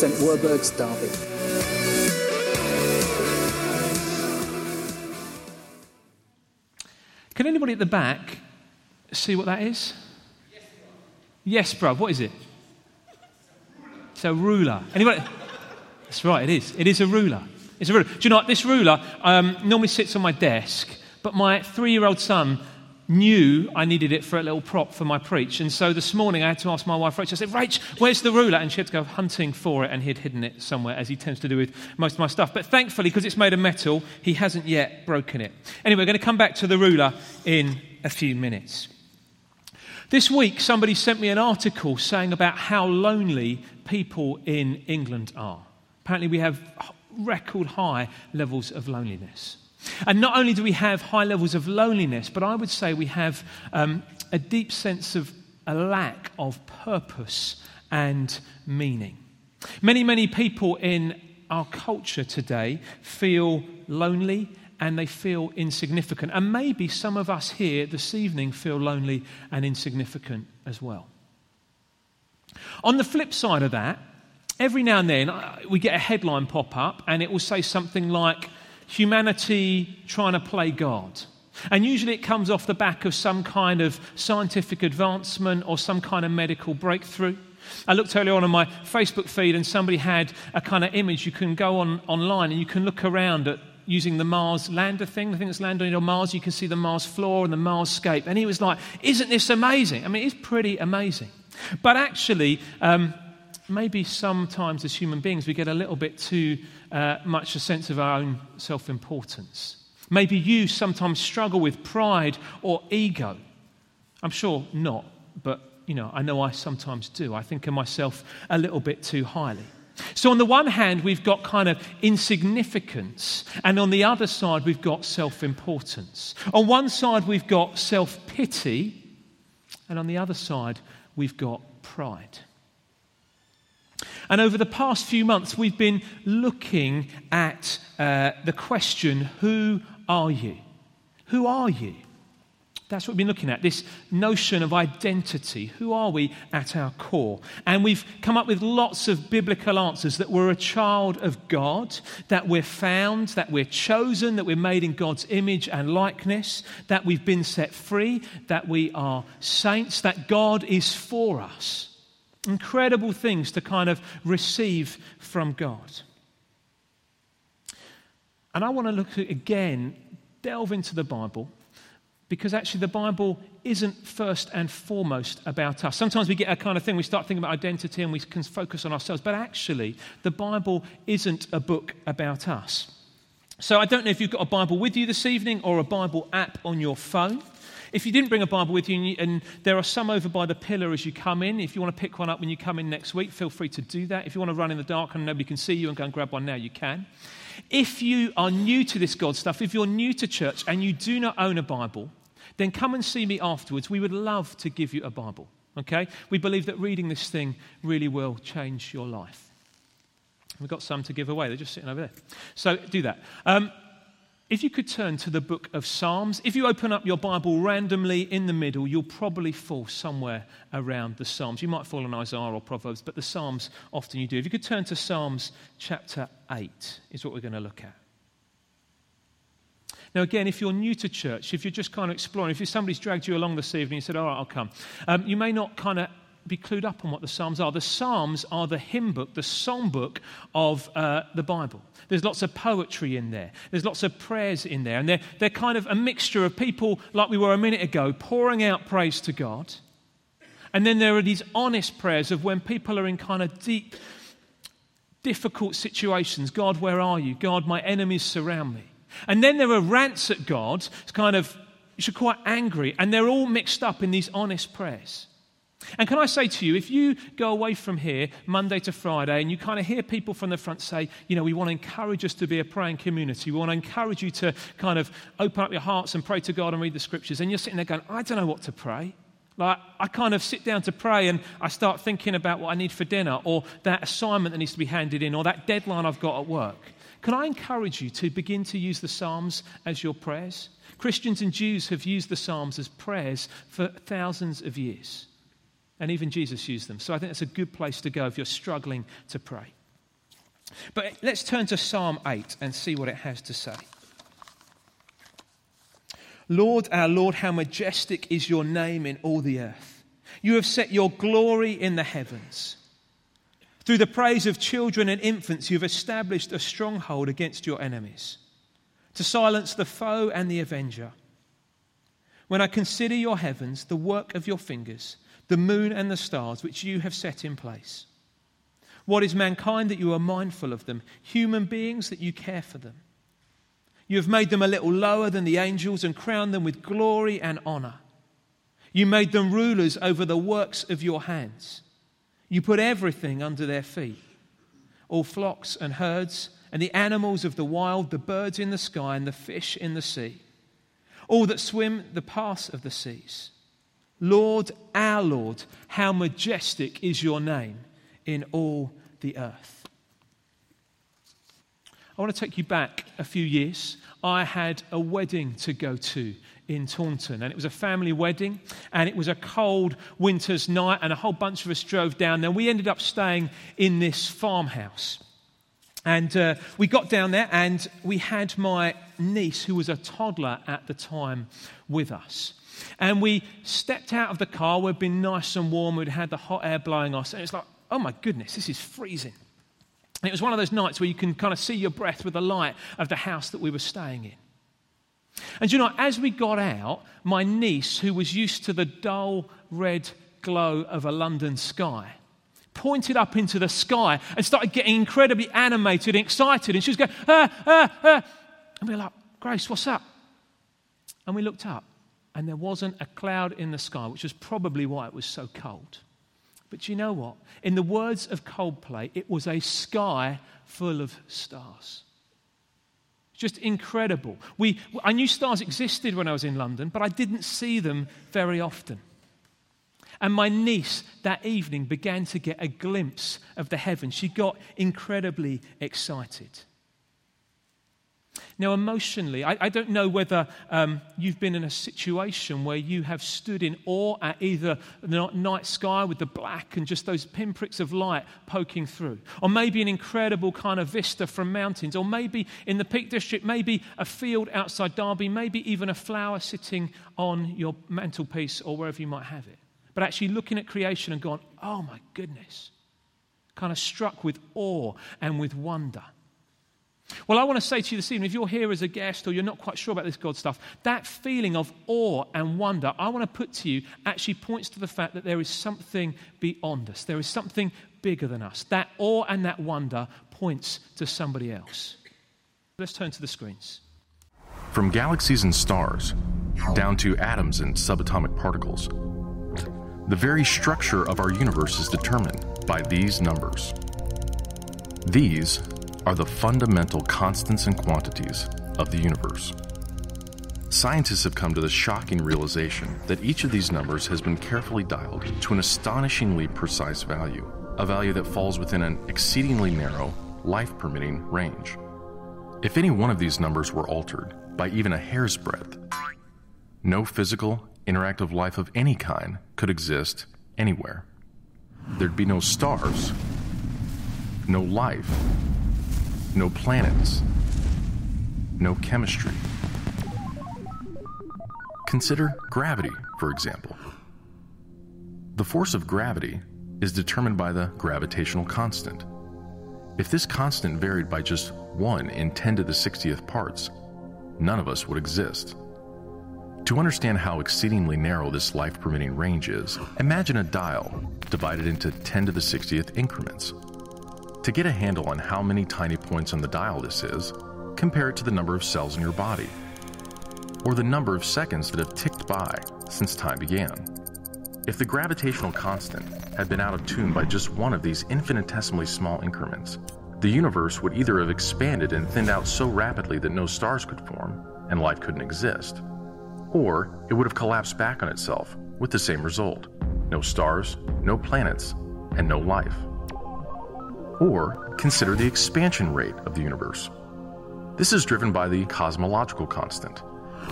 St. Werburgh's Derby. Can anybody at the back see what that is? Yes, bruv. What is it? It's a ruler. Anybody? That's right, it is. It is a ruler. It's a ruler. Do you know what? This ruler normally sits on my desk, but my 3-year-old son knew I needed it for a little prop for my preach. And so this morning I had to ask my wife, Rachel, I said, Rach, where's the ruler? And she had to go hunting for it, and he'd hidden it somewhere, as he tends to do with most of my stuff. But thankfully, because it's made of metal, he hasn't yet broken it. Anyway, we're going to come back to the ruler in a few minutes. This week, somebody sent me an article saying about how lonely people in England are. Apparently, we have record high levels of loneliness. And not only do we have high levels of loneliness, but I would say we have a deep sense of a lack of purpose and meaning. Many, many people in our culture today feel lonely, and they feel insignificant. And maybe some of us here this evening feel lonely and insignificant as well. On the flip side of that, every now and then we get a headline pop up and it will say something like, humanity trying to play God. And usually it comes off the back of some kind of scientific advancement or some kind of medical breakthrough. I looked earlier on my Facebook feed and somebody had a kind of image. You can go on online and you can look around at using the Mars lander thing, the thing that's landed on Mars, you can see the Mars floor and the Marsscape. And he was like, isn't this amazing? I mean, it's pretty amazing. But actually, maybe sometimes as human beings, we get a little bit too much a sense of our own self-importance. Maybe you sometimes struggle with pride or ego. I'm sure not, but, you know I sometimes do. I think of myself a little bit too highly. So on the one hand, we've got kind of insignificance, and on the other side, we've got self-importance. On one side, we've got self-pity, and on the other side, we've got pride. And over the past few months, we've been looking at the question, who are you? Who are you? That's what we've been looking at, this notion of identity. Who are we at our core? And we've come up with lots of biblical answers, that we're a child of God, that we're found, that we're chosen, that we're made in God's image and likeness, that we've been set free, that we are saints, that God is for us. Incredible things to kind of receive from God. And I want to look at, again, delve into the Bible, because actually the Bible isn't first and foremost about us. Sometimes we get a kind of thing, we start thinking about identity and we can focus on ourselves, but actually the Bible isn't a book about us. So I don't know if you've got a Bible with you this evening or a Bible app on your phone. If you didn't bring a Bible with you, and there are some over by the pillar as you come in, if you want to pick one up when you come in next week, feel free to do that. If you want to run in the dark and nobody can see you and go and grab one now, you can. If you are new to this God stuff, if you're new to church and you do not own a Bible, then come and see me afterwards. We would love to give you a Bible, okay? We believe that reading this thing really will change your life. We've got some to give away. They're just sitting over there. So do that. If you could turn to the book of Psalms. If you open up your Bible randomly in the middle, you'll probably fall somewhere around the Psalms. You might fall on Isaiah or Proverbs, but the Psalms often you do. If you could turn to Psalms chapter 8 is what we're going to look at. Now, again, if you're new to church, if you're just kind of exploring, if somebody's dragged you along this evening and said, all right, I'll come, you may not kind of be clued up on what the Psalms are. The Psalms are the hymn book, the song book of the Bible. There's lots of poetry in there. There's lots of prayers in there. And they're kind of a mixture of people, like we were a minute ago, pouring out praise to God. And then there are these honest prayers of when people are in kind of deep, difficult situations. God, where are you? God, my enemies surround me. And then there are rants at God, it's kind of, you're quite angry, and they're all mixed up in these honest prayers. And can I say to you, if you go away from here Monday to Friday and you kind of hear people from the front say, you know, we want to encourage us to be a praying community, we want to encourage you to kind of open up your hearts and pray to God and read the scriptures, and you're sitting there going, I don't know what to pray. Like, I kind of sit down to pray and I start thinking about what I need for dinner or that assignment that needs to be handed in or that deadline I've got at work. Can I encourage you to begin to use the Psalms as your prayers? Christians and Jews have used the Psalms as prayers for thousands of years. And even Jesus used them. So I think that's a good place to go if you're struggling to pray. But let's turn to Psalm 8 and see what it has to say. Lord, our Lord, how majestic is your name in all the earth. You have set your glory in the heavens. Through the praise of children and infants, you have established a stronghold against your enemies, to silence the foe and the avenger. When I consider your heavens, the work of your fingers, the moon and the stars which you have set in place. What is mankind that you are mindful of them, human beings that you care for them? You have made them a little lower than the angels and crowned them with glory and honor. You made them rulers over the works of your hands. You put everything under their feet, all flocks and herds and the animals of the wild, the birds in the sky and the fish in the sea, all that swim the paths of the seas. Lord, our Lord, how majestic is your name in all the earth. I want to take you back a few years. I had a wedding to go to in Taunton, and it was a family wedding, and it was a cold winter's night, and a whole bunch of us drove down. Now, we ended up staying in this farmhouse, and we got down there, and we had my niece, who was a toddler at the time, with us. And we stepped out of the car. We'd been nice and warm. We'd had the hot air blowing us. And it's like, oh my goodness, this is freezing. And it was one of those nights where you can kind of see your breath with the light of the house that we were staying in. And you know, as we got out, my niece, who was used to the dull red glow of a London sky, pointed up into the sky and started getting incredibly animated and excited. And she was going, ah, ah, ah. And we were like, Grace, what's up? And we looked up. And there wasn't a cloud in the sky, which was probably why it was so cold. But you know what? In the words of Coldplay, it was a sky full of stars. Just incredible. I knew stars existed when I was in London, but I didn't see them very often. And my niece that evening began to get a glimpse of the heavens. She got incredibly excited. Now, emotionally, I don't know whether you've been in a situation where you have stood in awe at either the night sky with the black and just those pinpricks of light poking through, or maybe an incredible kind of vista from mountains, or maybe in the Peak District, maybe a field outside Derby, maybe even a flower sitting on your mantelpiece or wherever you might have it. But actually looking at creation and going, oh my goodness, kind of struck with awe and with wonder. Well, I want to say to you this evening, if you're here as a guest or you're not quite sure about this God stuff, that feeling of awe and wonder I want to put to you actually points to the fact that there is something beyond us. There is something bigger than us. That awe and that wonder points to somebody else. Let's turn to the screens. From galaxies and stars down to atoms and subatomic particles, the very structure of our universe is determined by these numbers. These are the fundamental constants and quantities of the universe. Scientists have come to the shocking realization that each of these numbers has been carefully dialed to an astonishingly precise value, a value that falls within an exceedingly narrow, life-permitting range. If any one of these numbers were altered by even a hair's breadth, no physical, interactive life of any kind could exist anywhere. There'd be no stars, no life, no planets, no chemistry. Consider gravity, for example. The force of gravity is determined by the gravitational constant. If this constant varied by just 1 in 10 to the 60th parts, none of us would exist. To understand how exceedingly narrow this life-permitting range is, imagine a dial divided into 10 to the 60th increments. To get a handle on how many tiny points on the dial this is, compare it to the number of cells in your body, or the number of seconds that have ticked by since time began. If the gravitational constant had been out of tune by just one of these infinitesimally small increments, the universe would either have expanded and thinned out so rapidly that no stars could form and life couldn't exist, or it would have collapsed back on itself with the same result: no stars, no planets, and no life. Or consider the expansion rate of the universe. This is driven by the cosmological constant.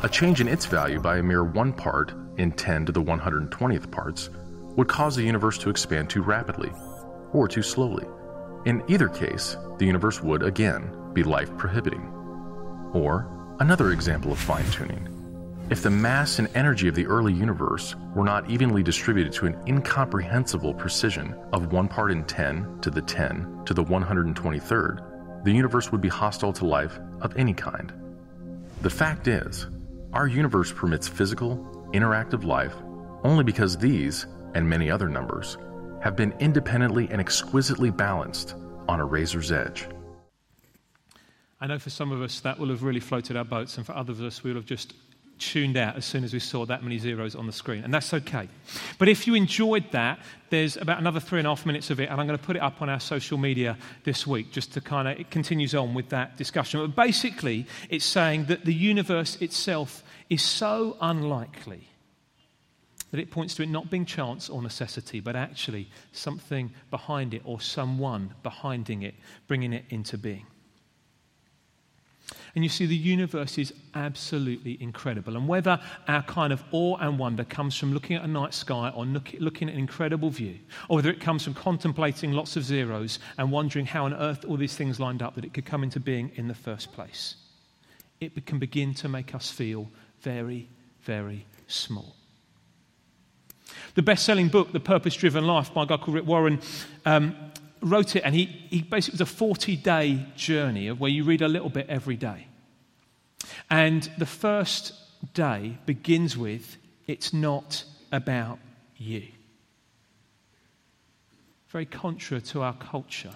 A change in its value by a mere 1 part in 10 to the 120th parts would cause the universe to expand too rapidly or too slowly, In either case, the universe would again be life-prohibiting. Or another example of fine-tuning. If the mass and energy of the early universe were not evenly distributed to an incomprehensible precision of 1/10 to the 10 to the 123rd, the universe would be hostile to life of any kind. The fact is, our universe permits physical, interactive life only because these, and many other numbers, have been independently and exquisitely balanced on a razor's edge. I know for some of us that will have really floated our boats, and for others of us we will have just tuned out as soon as we saw that many zeros on the screen, and that's okay. But if you enjoyed that, there's about another 3.5 minutes of it, and I'm going to put it up on our social media this week, just to kind of, it continues on with that discussion. But basically, it's saying that the universe itself is so unlikely that it points to it not being chance or necessity, but actually something behind it or someone behind it, bringing it into being. And you see, the universe is absolutely incredible. And whether our kind of awe and wonder comes from looking at a night sky or looking at an incredible view, or whether it comes from contemplating lots of zeros and wondering how on earth all these things lined up that it could come into being in the first place, it can begin to make us feel very, very small. The best-selling book, The Purpose-Driven Life, by a guy called Rick Warren, wrote it, and he basically, it was a 40-day journey of where you read a little bit every day. And the first day begins with, it's not about you. Very contrary to our culture.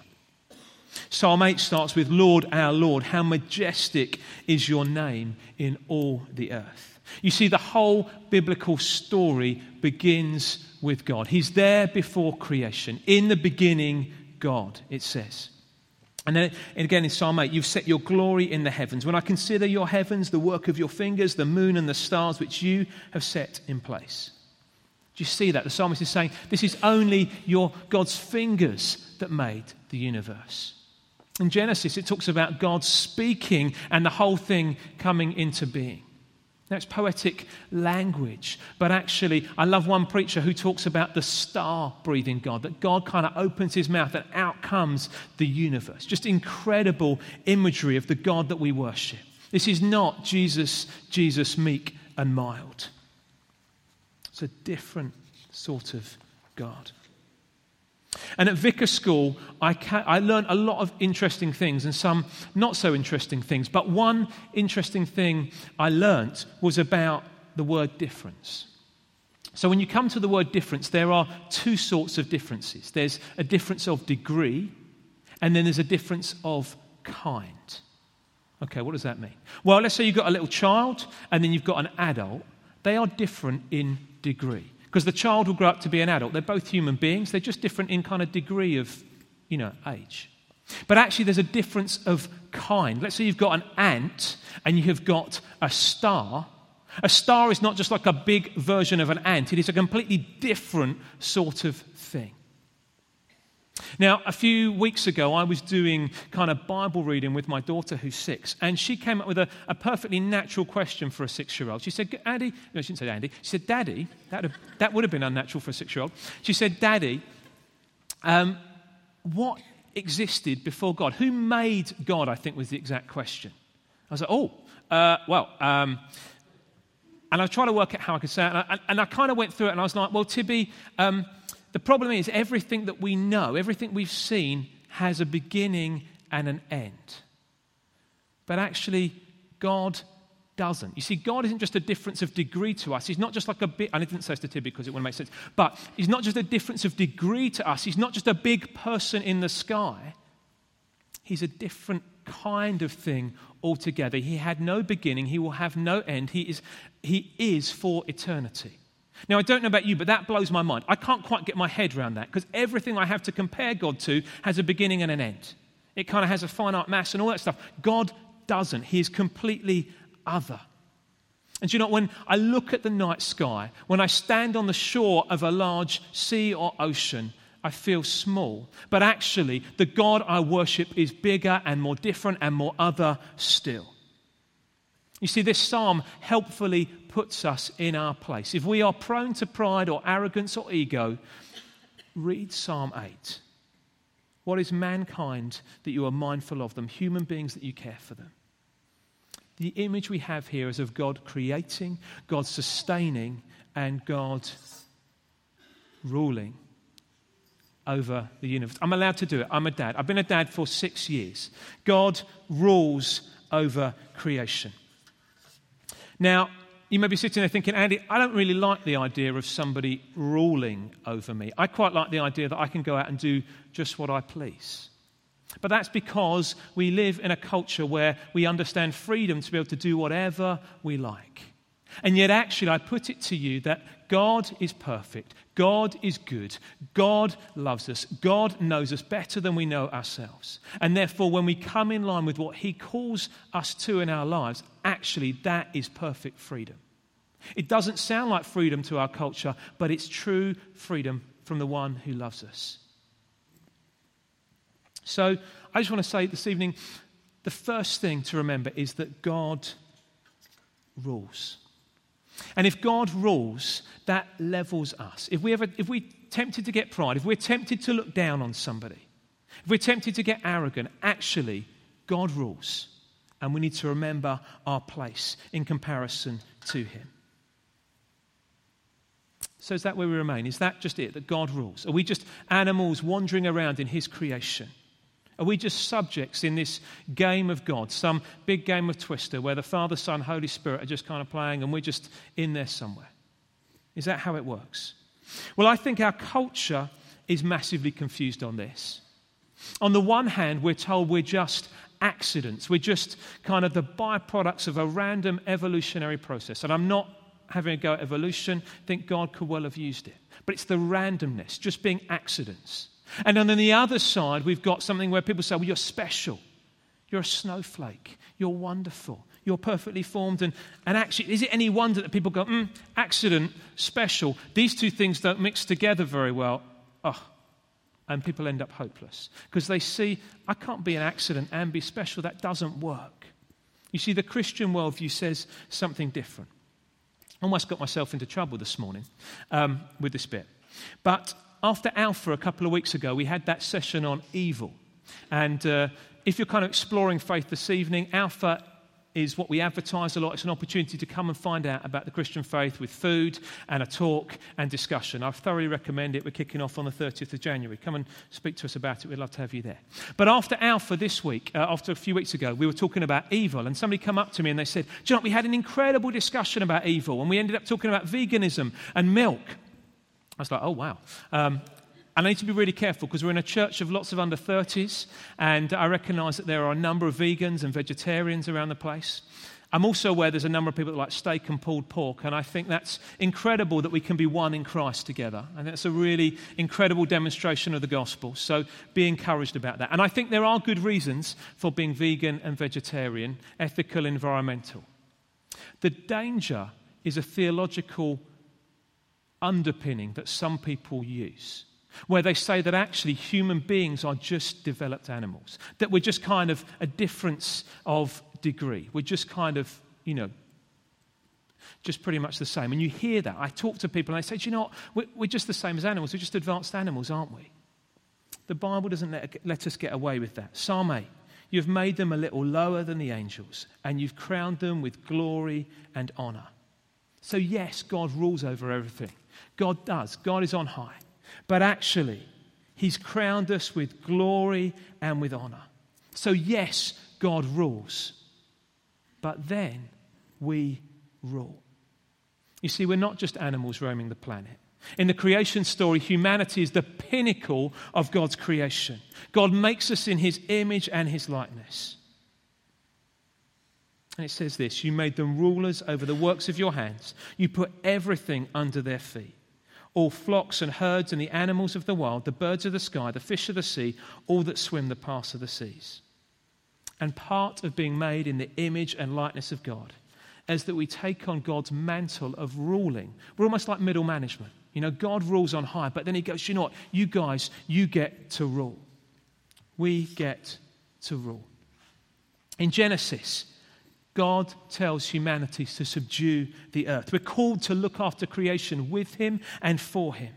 Psalm 8 starts with, Lord, our Lord, how majestic is your name in all the earth. You see, the whole biblical story begins with God. He's there before creation. In the beginning, God, it says. And then and again in Psalm 8, you've set your glory in the heavens. When I consider your heavens, the work of your fingers, the moon and the stars which you have set in place. Do you see that? The psalmist is saying, this is only your God's fingers that made the universe. In Genesis, it talks about God speaking and the whole thing coming into being. Now, it's poetic language, but actually, I love one preacher who talks about the star-breathing God, that God kind of opens his mouth and out comes the universe. Just incredible imagery of the God that we worship. This is not Jesus meek and mild. It's a different sort of God. And at Vicar School, I learned a lot of interesting things and some not so interesting things. But one interesting thing I learned was about the word difference. So when you come to the word difference, there are two sorts of differences. There's a difference of degree, and then there's a difference of kind. Okay, what does that mean? Well, let's say you've got a little child, and then you've got an adult. They are different in degree. Because the child will grow up to be an adult. They're both human beings. They're just different in kind of degree of, age. But actually, there's a difference of kind. Let's say you've got an ant and you have got a star. A star is not just like a big version of an ant. It is a completely different sort of thing. Now, a few weeks ago, I was doing kind of Bible reading with my daughter who's 6, and she came up with a perfectly natural question for a 6-year-old. She said, she said, Daddy, that would have been unnatural for a 6-year-old. She said, Daddy, what existed before God? Who made God, I think was the exact question. I was like, and I tried to work out how I could say it, and I kind of went through it, and I was like, well, Tibby, the problem is everything that we know, everything we've seen, has a beginning and an end. But actually, God doesn't. You see, God isn't just a difference of degree to us. He's not just like a bit, and I didn't say this to Tibby because it wouldn't make sense, but he's not just a difference of degree to us. He's not just a big person in the sky. He's a different kind of thing altogether. He had no beginning. He will have no end. He is for eternity. Now, I don't know about you, but that blows my mind. I can't quite get my head around that because everything I have to compare God to has a beginning and an end. It kind of has a finite mass and all that stuff. God doesn't. He is completely other. And you know, when I look at the night sky, when I stand on the shore of a large sea or ocean, I feel small. But actually, the God I worship is bigger and more different and more other still. You see, this psalm helpfully puts us in our place. If we are prone to pride or arrogance or ego, read Psalm 8. What is mankind that you are mindful of them, human beings that you care for them? The image we have here is of God creating, God sustaining, and God ruling over the universe. I'm allowed to do it. I'm a dad. I've been a dad for 6 years. God rules over creation. Now, you may be sitting there thinking, Andy, I don't really like the idea of somebody ruling over me. I quite like the idea that I can go out and do just what I please. But that's because we live in a culture where we understand freedom to be able to do whatever we like. And yet, actually, I put it to you that God is perfect, God is good, God loves us, God knows us better than we know ourselves. And therefore, when we come in line with what He calls us to in our lives, actually, that is perfect freedom. It doesn't sound like freedom to our culture, but it's true freedom from the one who loves us. So I just want to say this evening, the first thing to remember is that God rules. And if God rules, that levels us. If we're tempted to get pride, if we're tempted to look down on somebody, if we're tempted to get arrogant, actually, God rules. And we need to remember our place in comparison to Him. So is that where we remain? Is that just it, that God rules? Are we just animals wandering around in His creation? Are we just subjects in this game of God, some big game of Twister where the Father, Son, Holy Spirit are just kind of playing and we're just in there somewhere? Is that how it works? Well, I think our culture is massively confused on this. On the one hand, we're told we're just accidents. We're just kind of the byproducts of a random evolutionary process. And I'm not having a go at evolution, think God could well have used it. But it's the randomness, just being accidents. And then on the other side, we've got something where people say, well, you're special. You're a snowflake. You're wonderful. You're perfectly formed. And actually, is it any wonder that people go, accident, special. These two things don't mix together very well. Oh, and people end up hopeless. Because they see, I can't be an accident and be special. That doesn't work. You see, the Christian worldview says something different. Almost got myself into trouble this morning with this bit. But after Alpha a couple of weeks ago, we had that session on evil. And if you're kind of exploring faith this evening, Alpha is what we advertise a lot. It's an opportunity to come and find out about the Christian faith with food and a talk and discussion. I thoroughly recommend it. We're kicking off on the 30th of January. Come and speak to us about it. We'd love to have you there. But after Alpha this week, after a few weeks ago, we were talking about evil, and somebody came up to me and they said, "Do you know, we had an incredible discussion about evil, and we ended up talking about veganism and milk." I was like, "Oh, wow." I need to be really careful because we're in a church of lots of under 30s, and I recognise that there are a number of vegans and vegetarians around the place. I'm also aware there's a number of people that like steak and pulled pork, and I think that's incredible that we can be one in Christ together. And that's a really incredible demonstration of the gospel, so be encouraged about that. And I think there are good reasons for being vegan and vegetarian, ethical, environmental. The danger is a theological underpinning that some people use, where they say that actually human beings are just developed animals, that we're just kind of a difference of degree. We're just kind of, you know, just pretty much the same. And you hear that. I talk to people and I say, "Do you know what? We're just the same as animals. We're just advanced animals, aren't we?" The Bible doesn't let us get away with that. Psalm 8, "You've made them a little lower than the angels, and you've crowned them with glory and honor." So yes, God rules over everything. God does. God is on high. But actually, He's crowned us with glory and with honor. So yes, God rules. But then we rule. You see, we're not just animals roaming the planet. In the creation story, humanity is the pinnacle of God's creation. God makes us in His image and His likeness. And it says this, "You made them rulers over the works of your hands. You put everything under their feet. All flocks and herds and the animals of the wild, the birds of the sky, the fish of the sea, all that swim the paths of the seas." And part of being made in the image and likeness of God is that we take on God's mantle of ruling. We're almost like middle management. You know, God rules on high, but then He goes, "You know what? You guys, you get to rule." We get to rule. In Genesis, God tells humanity to subdue the earth. We're called to look after creation with Him and for Him.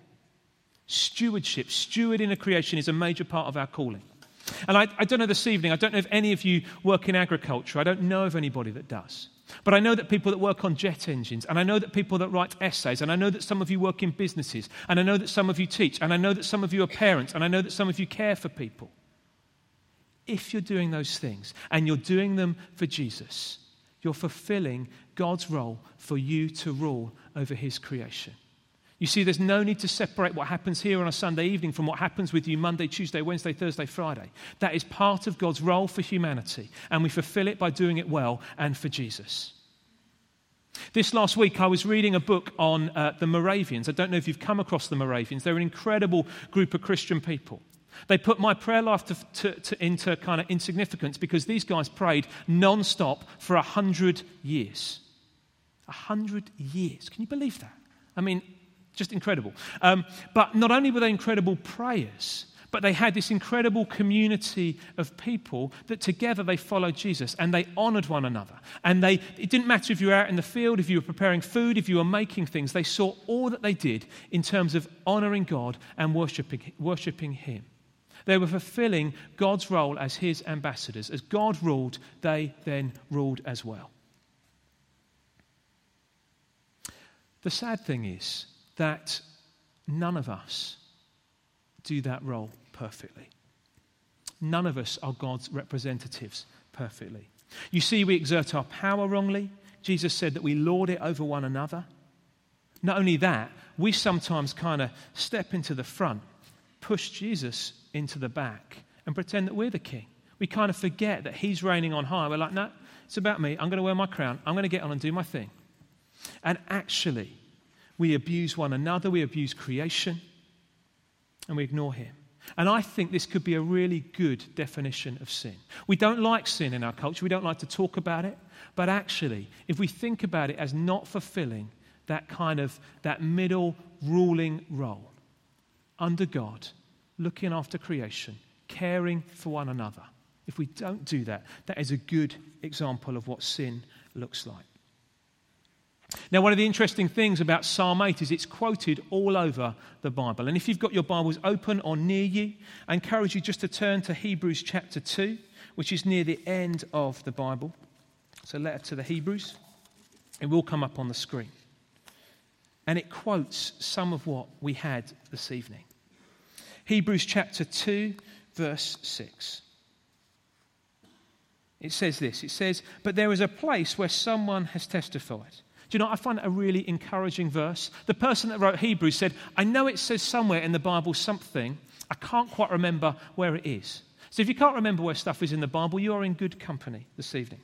Stewardship, stewarding a creation is a major part of our calling. And I don't know this evening, I don't know if any of you work in agriculture. I don't know of anybody that does. But I know that people that work on jet engines, and I know that people that write essays, and I know that some of you work in businesses, and I know that some of you teach, and I know that some of you are parents, and I know that some of you care for people. If you're doing those things, and you're doing them for Jesus, you're fulfilling God's role for you to rule over his creation. You see, there's no need to separate what happens here on a Sunday evening from what happens with you Monday, Tuesday, Wednesday, Thursday, Friday. That is part of God's role for humanity, and we fulfill it by doing it well and for Jesus. This last week, I was reading a book on the Moravians. I don't know if you've come across the Moravians. They're an incredible group of Christian people. They put my prayer life into kind of insignificance because these guys prayed non-stop for 100 years. 100 years. Can you believe that? I mean, just incredible. But not only were they incredible prayers, but they had this incredible community of people that together they followed Jesus and they honoured one another. And it didn't matter if you were out in the field, if you were preparing food, if you were making things, they saw all that they did in terms of honouring God and worshipping him. They were fulfilling God's role as his ambassadors. As God ruled, they then ruled as well. The sad thing is that none of us do that role perfectly. None of us are God's representatives perfectly. You see, we exert our power wrongly. Jesus said that we lord it over one another. Not only that, we sometimes kind of step into the front, push Jesus into the back, and pretend that we're the king. We kind of forget that he's reigning on high. We're like, no, it's about me. I'm going to wear my crown. I'm going to get on and do my thing. And actually, we abuse one another, we abuse creation, and we ignore him. And I think this could be a really good definition of sin. We don't like sin in our culture, we don't like to talk about it, but actually, if we think about it as not fulfilling that middle ruling role under God, looking after creation, caring for one another, if we don't do that, that is a good example of what sin looks like. Now, one of the interesting things about Psalm 8 is it's quoted all over the Bible. And if you've got your Bibles open or near you, I encourage you just to turn to Hebrews chapter 2, which is near the end of the Bible. It's a letter to the Hebrews. It will come up on the screen. And it quotes some of what we had this evening. Hebrews chapter 2, verse 6. It says this, "But there is a place where someone has testified." Do you know, I find that a really encouraging verse. The person that wrote Hebrews said, I know it says somewhere in the Bible something, I can't quite remember where it is. So if you can't remember where stuff is in the Bible, you are in good company this evening.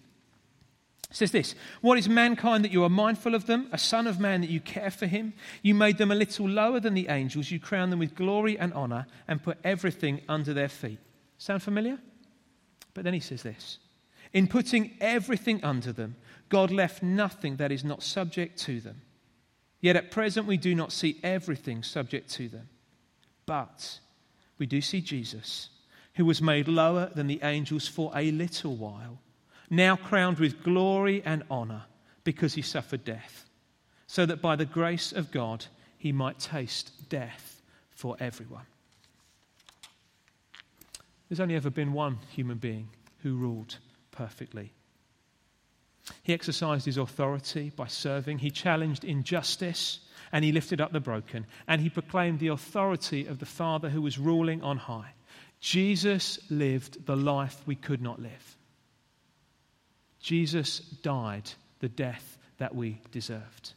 It says this, "What is mankind that you are mindful of them? A son of man that you care for him? You made them a little lower than the angels. You crown them with glory and honor and put everything under their feet." Sound familiar? But then he says this, "In putting everything under them, God left nothing that is not subject to them. Yet at present we do not see everything subject to them. But we do see Jesus, who was made lower than the angels for a little while, now crowned with glory and honor because he suffered death, so that by the grace of God he might taste death for everyone." There's only ever been one human being who ruled perfectly. He exercised his authority by serving, he challenged injustice, and he lifted up the broken, and he proclaimed the authority of the Father who was ruling on high. Jesus lived the life we could not live. Jesus died the death that we deserved.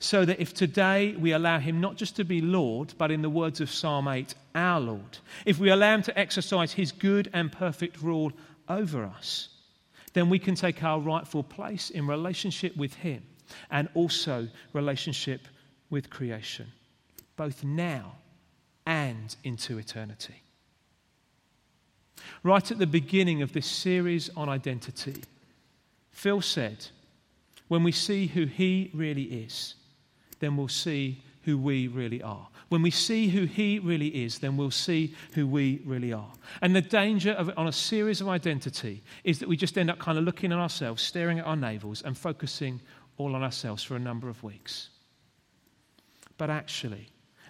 So that if today we allow him not just to be Lord, but in the words of Psalm 8, our Lord, if we allow him to exercise his good and perfect rule over us, then we can take our rightful place in relationship with him and also relationship with creation, both now and into eternity. Right at the beginning of this series on identity, Phil said, when we see who he really is, then we'll see who we really are. When we see who he really is, then we'll see who we really are. And the danger on a series of identity is that we just end up kind of looking at ourselves, staring at our navels, and focusing all on ourselves for a number of weeks. But actually,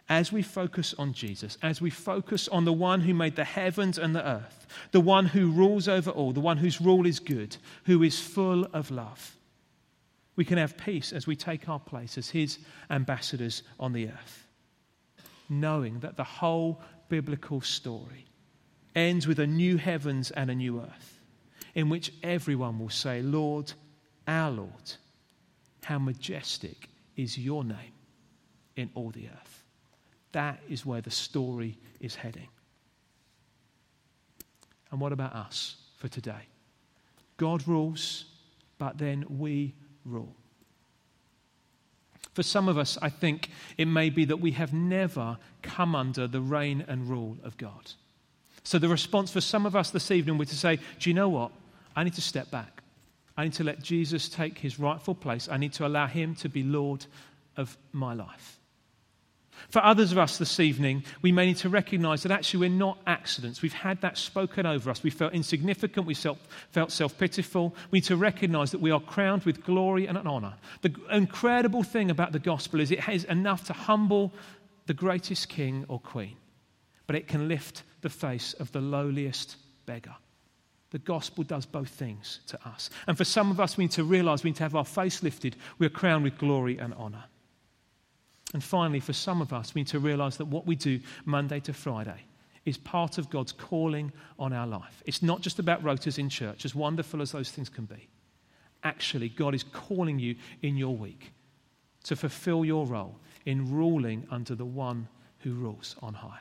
as we focus on Jesus, as we focus on the one who made the heavens and the earth, the one who rules over all, the one whose rule is good, who is full of love, we can have peace as we take our place as his ambassadors on the earth, knowing that the whole biblical story ends with a new heavens and a new earth, in which everyone will say, Lord, our Lord, how majestic is your name in all the earth. That is where the story is heading. And what about us for today? God rules, but then we rule. For some of us, I think it may be that we have never come under the reign and rule of God. So the response for some of us this evening was to say, do you know what? I need to step back. I need to let Jesus take his rightful place. I need to allow him to be Lord of my life. For others of us this evening, we may need to recognize that actually we're not accidents. We've had that spoken over us. We felt insignificant. We felt self-pitiful. We need to recognize that we are crowned with glory and honor. The incredible thing about the gospel is it has enough to humble the greatest king or queen, but it can lift the face of the lowliest beggar. The gospel does both things to us. And for some of us, we need to realize we need to have our face lifted. We're crowned with glory and honor. And finally, for some of us, we need to realise that what we do Monday to Friday is part of God's calling on our life. It's not just about rotas in church, as wonderful as those things can be. Actually, God is calling you in your week to fulfil your role in ruling under the one who rules on high.